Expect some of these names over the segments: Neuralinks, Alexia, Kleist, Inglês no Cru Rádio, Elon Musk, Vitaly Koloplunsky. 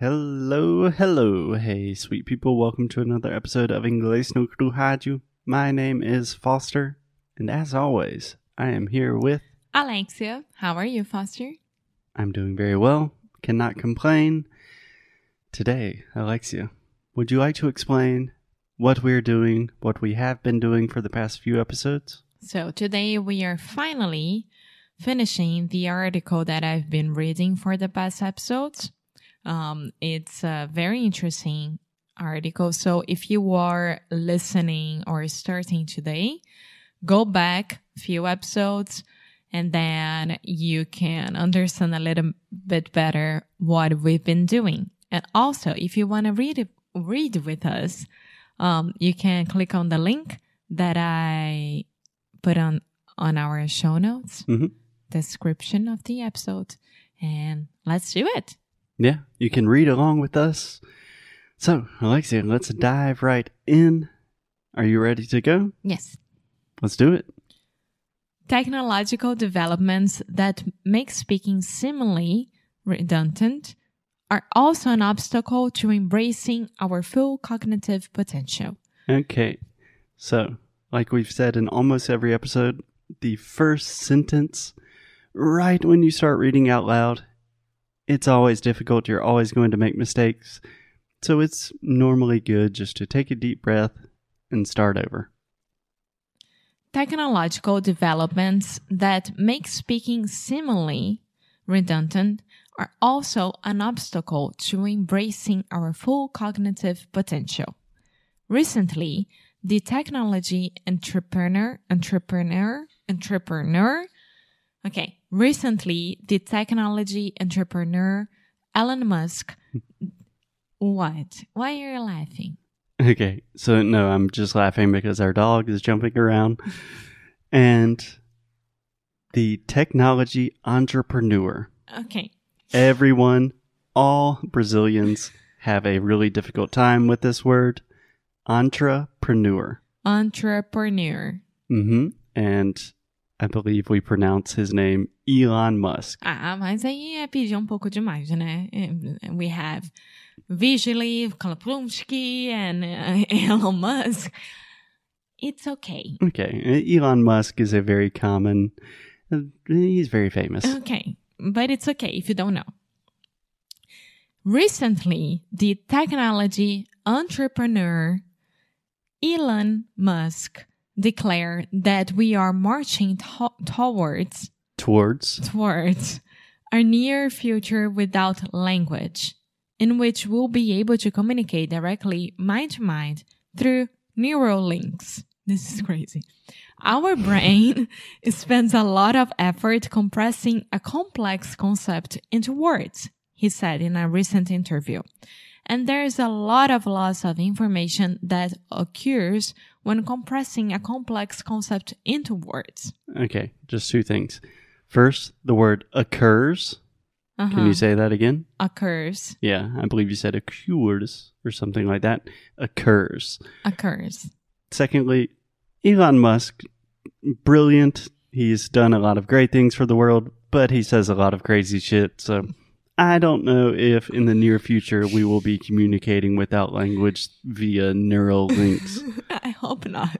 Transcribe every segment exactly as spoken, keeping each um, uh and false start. Hello, hello, hey sweet people, welcome to another episode of Inglês no Cru Rádio. My name is Foster, and as always, I am here with... Alexia. How are you, Foster? I'm doing very well, cannot complain. Today, Alexia, would you like to explain what we're doing, what we have been doing for the past few episodes? So today we are finally finishing the article that I've been reading for the past episodes. Um, it's a very interesting article. So if you are listening or starting today, go back a few episodes and then you can understand a little bit better what we've been doing. And also, if you want to read read with us, um, you can click on the link that I put on, on our show notes, mm-hmm. description of the episode. And let's do it. Yeah, you can read along with us. So, Alexia, let's dive right in. Are you ready to go? Yes. Let's do it. Technological developments that make speaking seemingly redundant are also an obstacle to embracing our full cognitive potential. Okay. So, like we've said in almost every episode, the first sentence, right when you start reading out loud, it's always difficult. You're always going to make mistakes. So it's normally good just to take a deep breath and start over. Technological developments that make speaking seemingly redundant are also an obstacle to embracing our full cognitive potential. Recently, the technology entrepreneur, entrepreneur, entrepreneur, okay. Recently, the technology entrepreneur Elon Musk... What? Why are you laughing? Okay, so no, I'm just laughing because our dog is jumping around. And the technology entrepreneur. Okay. Everyone, all Brazilians have a really difficult time with this word. Entrepreneur. Entrepreneur. Mm-hmm. And... I believe we pronounce his name Elon Musk. Ah, mas aí é pedir um pouco demais, né? We have Vitaly Koloplunsky and uh, Elon Musk. It's okay. Okay. Elon Musk is a very common... Uh, he's very famous. Okay. But it's okay if you don't know. Recently, the technology entrepreneur Elon Musk declare that we are marching to- towards towards towards a near future without language, in which we'll be able to communicate directly mind to mind through Neuralinks. This is crazy. Our brain spends a lot of effort compressing a complex concept into words, he said in a recent interview. And there's a lot of loss of information that occurs when compressing a complex concept into words. Okay, just two things. First, the word occurs. Uh-huh. Can you say that again? Occurs. Yeah, I believe you said occurs or something like that. Occurs. Occurs. Secondly, Elon Musk, brilliant. He's done a lot of great things for the world, but he says a lot of crazy shit, so... I don't know if in the near future we will be communicating without language via neural links. I hope not.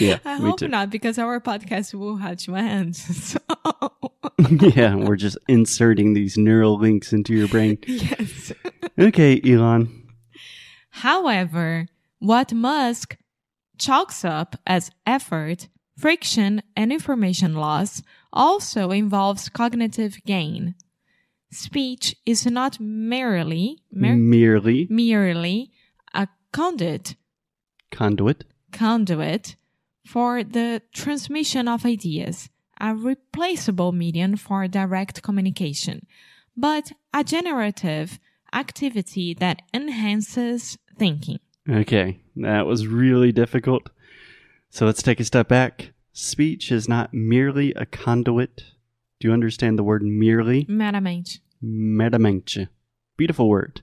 Yeah, I hope too. Not, because our podcast will have to end. So. Yeah, we're just inserting these neural links into your brain. Yes. Okay, Elon. However, what Musk chalks up as effort, friction, and information loss also involves cognitive gain. Speech is not merely mer- merely merely a conduit conduit conduit for the transmission of ideas, a replaceable medium for direct communication, but a generative activity that enhances thinking. Okay, that was really difficult. So let's take a step back. Speech is not merely a conduit. Do you understand the word merely? Meramente. Meramente. Beautiful word.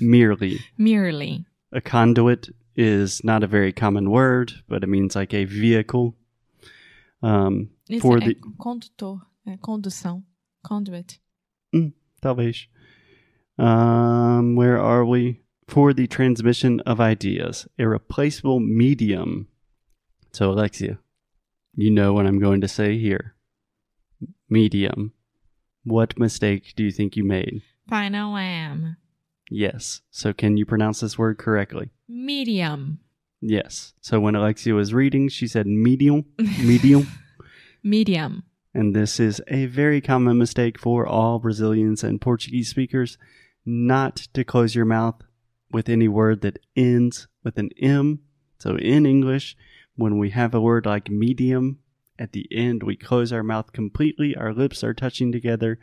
Merely. Merely. A conduit is not a very common word, but it means like a vehicle. Um, Isso for é the... condutor. É condução. Conduit. Mm, talvez. Um, where are we? For the transmission of ideas, a replaceable medium. So, Alexia, you know what I'm going to say here. Medium. What mistake do you think you made? Final am. Yes. So can you pronounce this word correctly? Medium. Yes. So when Alexia was reading, she said medium, medium. Medium. And this is a very common mistake for all Brazilians and Portuguese speakers, not to close your mouth with any word that ends with an M. So in English, when we have a word like medium, at the end, we close our mouth completely. Our lips are touching together.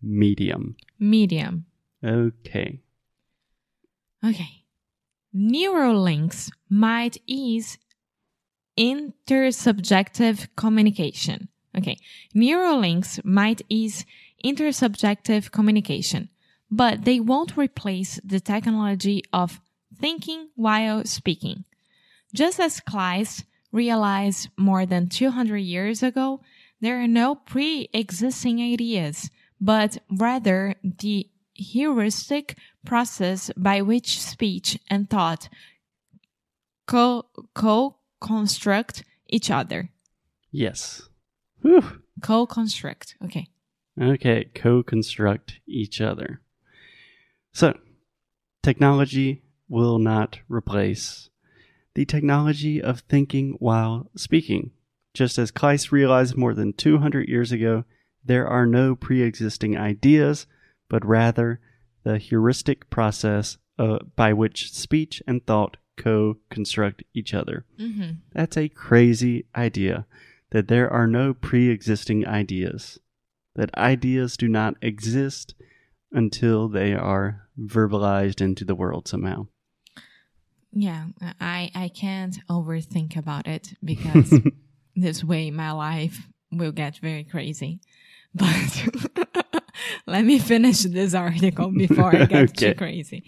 Medium. Medium. Okay. Okay. Neuralinks might ease intersubjective communication. Okay. Neuralinks might ease intersubjective communication, but they won't replace the technology of thinking while speaking. Just as Kleist realized more than two hundred years ago, there are no pre-existing ideas, but rather the heuristic process by which speech and thought co- co-construct each other. Yes. Whew. Co-construct. Okay. Okay. Co-construct each other. So, technology will not replace the technology of thinking while speaking. Just as Kleist realized more than two hundred years ago, there are no pre-existing ideas, but rather the heuristic process uh, by which speech and thought co-construct each other. Mm-hmm. That's a crazy idea, that there are no pre-existing ideas, that ideas do not exist until they are verbalized into the world somehow. Yeah, I, I can't overthink about it because this way my life will get very crazy. But let me finish this article before I get okay. too crazy.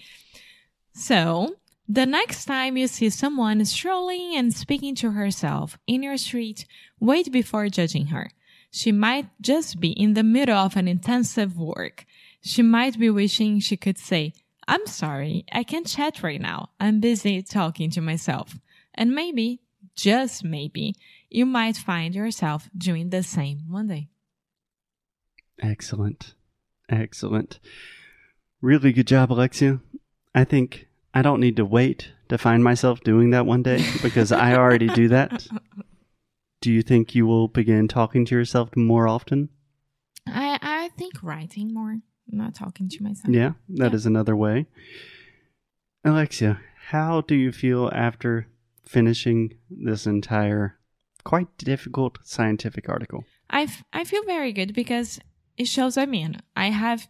So, the next time you see someone strolling and speaking to herself in your street, wait before judging her. She might just be in the middle of an intensive work. She might be wishing she could say, I'm sorry, I can't chat right now. I'm busy talking to myself. And maybe, just maybe, you might find yourself doing the same one day. Excellent. Excellent. Really good job, Alexia. I think I don't need to wait to find myself doing that one day because I already do that. Do you think you will begin talking to yourself more often? I, I think writing more. I'm not talking to myself. Yeah, that yeah. is another way. Alexia, how do you feel after finishing this entire, quite difficult scientific article? I, f- I feel very good because it shows, I mean, I have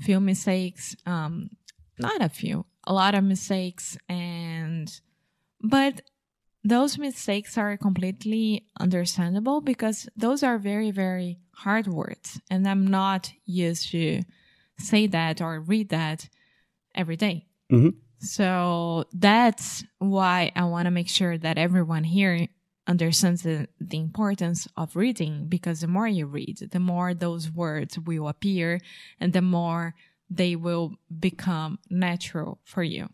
few mistakes, um, not a few, a lot of mistakes, and but those mistakes are completely understandable because those are very, very hard words, and I'm not used to say that or read that every day. Mm-hmm. So that's why I want to make sure that everyone here understands the, the importance of reading, because the more you read, the more those words will appear and the more they will become natural for you.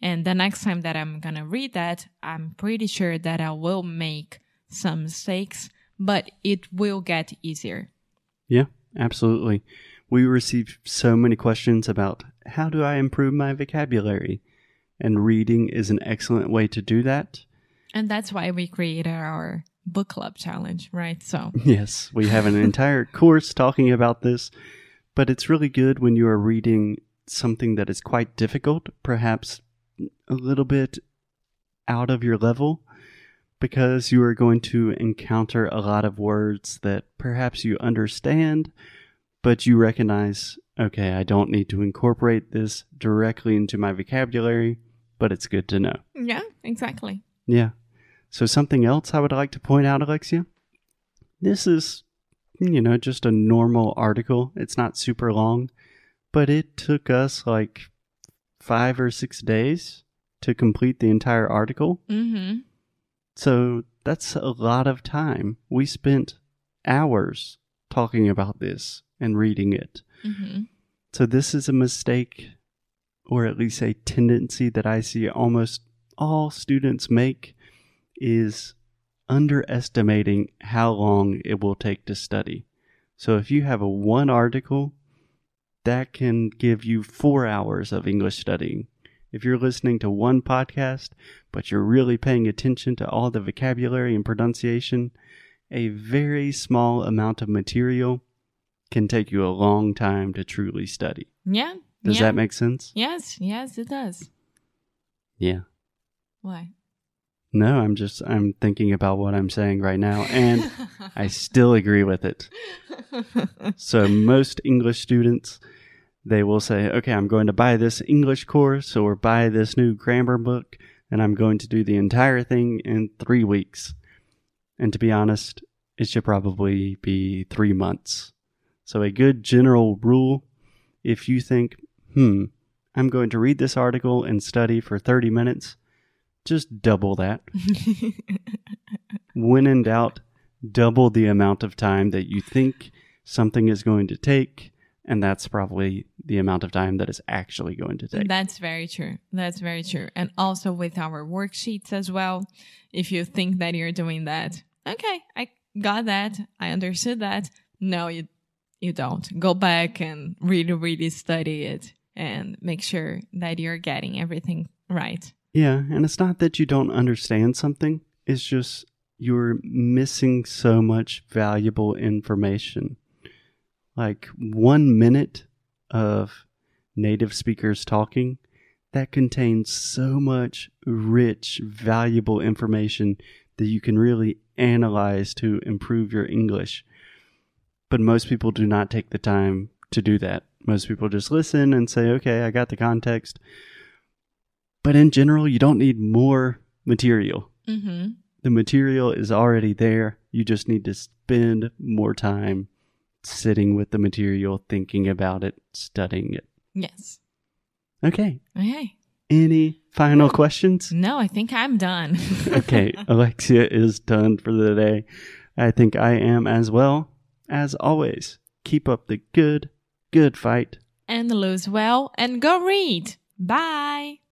And the next time that I'm going to read that, I'm pretty sure that I will make some mistakes, but it will get easier. Yeah, absolutely. We receive so many questions about how do I improve my vocabulary? And reading is an excellent way to do that. And that's why we created our book club challenge, right? So yes, we have an entire course talking about this, but it's really good when you are reading something that is quite difficult, perhaps a little bit out of your level, because you are going to encounter a lot of words that perhaps you understand, but you recognize, okay, I don't need to incorporate this directly into my vocabulary, but it's good to know. Yeah, exactly. Yeah. So something else I would like to point out, Alexia, this is, you know, just a normal article. It's not super long, but it took us like five or six days to complete the entire article. Mm-hmm. So that's a lot of time. We spent hours talking about this and reading it. Mm-hmm. So this is a mistake, or at least a tendency that I see almost all students make, is underestimating how long it will take to study. So if you have a one article, that can give you four hours of English studying. If you're listening to one podcast, but you're really paying attention to all the vocabulary and pronunciation, a very small amount of material can take you a long time to truly study. Yeah. Does yeah. that make sense? Yes. Yes, it does. Yeah. Why? No, I'm just, I'm thinking about what I'm saying right now, and I still agree with it. So most English students, they will say, okay, I'm going to buy this English course or buy this new grammar book, and I'm going to do the entire thing in three weeks. And to be honest, it should probably be three months. So a good general rule, if you think, hmm, I'm going to read this article and study for thirty minutes, just double that. When in doubt, double the amount of time that you think something is going to take, and that's probably the amount of time that it's actually going to take. That's very true. That's very true. And also with our worksheets as well, if you think that you're doing that, okay, I got that, I understood that. No, you you don't. Go back and really, really study it and make sure that you're getting everything right. Yeah, and it's not that you don't understand something, it's just you're missing so much valuable information. Like one minute of native speakers talking, that contains so much rich, valuable information that you can really analyze to improve your English. But most people do not take the time to do that. Most people just listen and say, okay, I got the context. But in general, you don't need more material. Mm-hmm. The material is already there. You just need to spend more time sitting with the material, thinking about it, studying it. Yes. Okay. Okay. Any final questions? No, I think I'm done. Okay. Alexia is done for the day. I think I am as well. As always, keep up the good, good fight. And lose well and go read. Bye.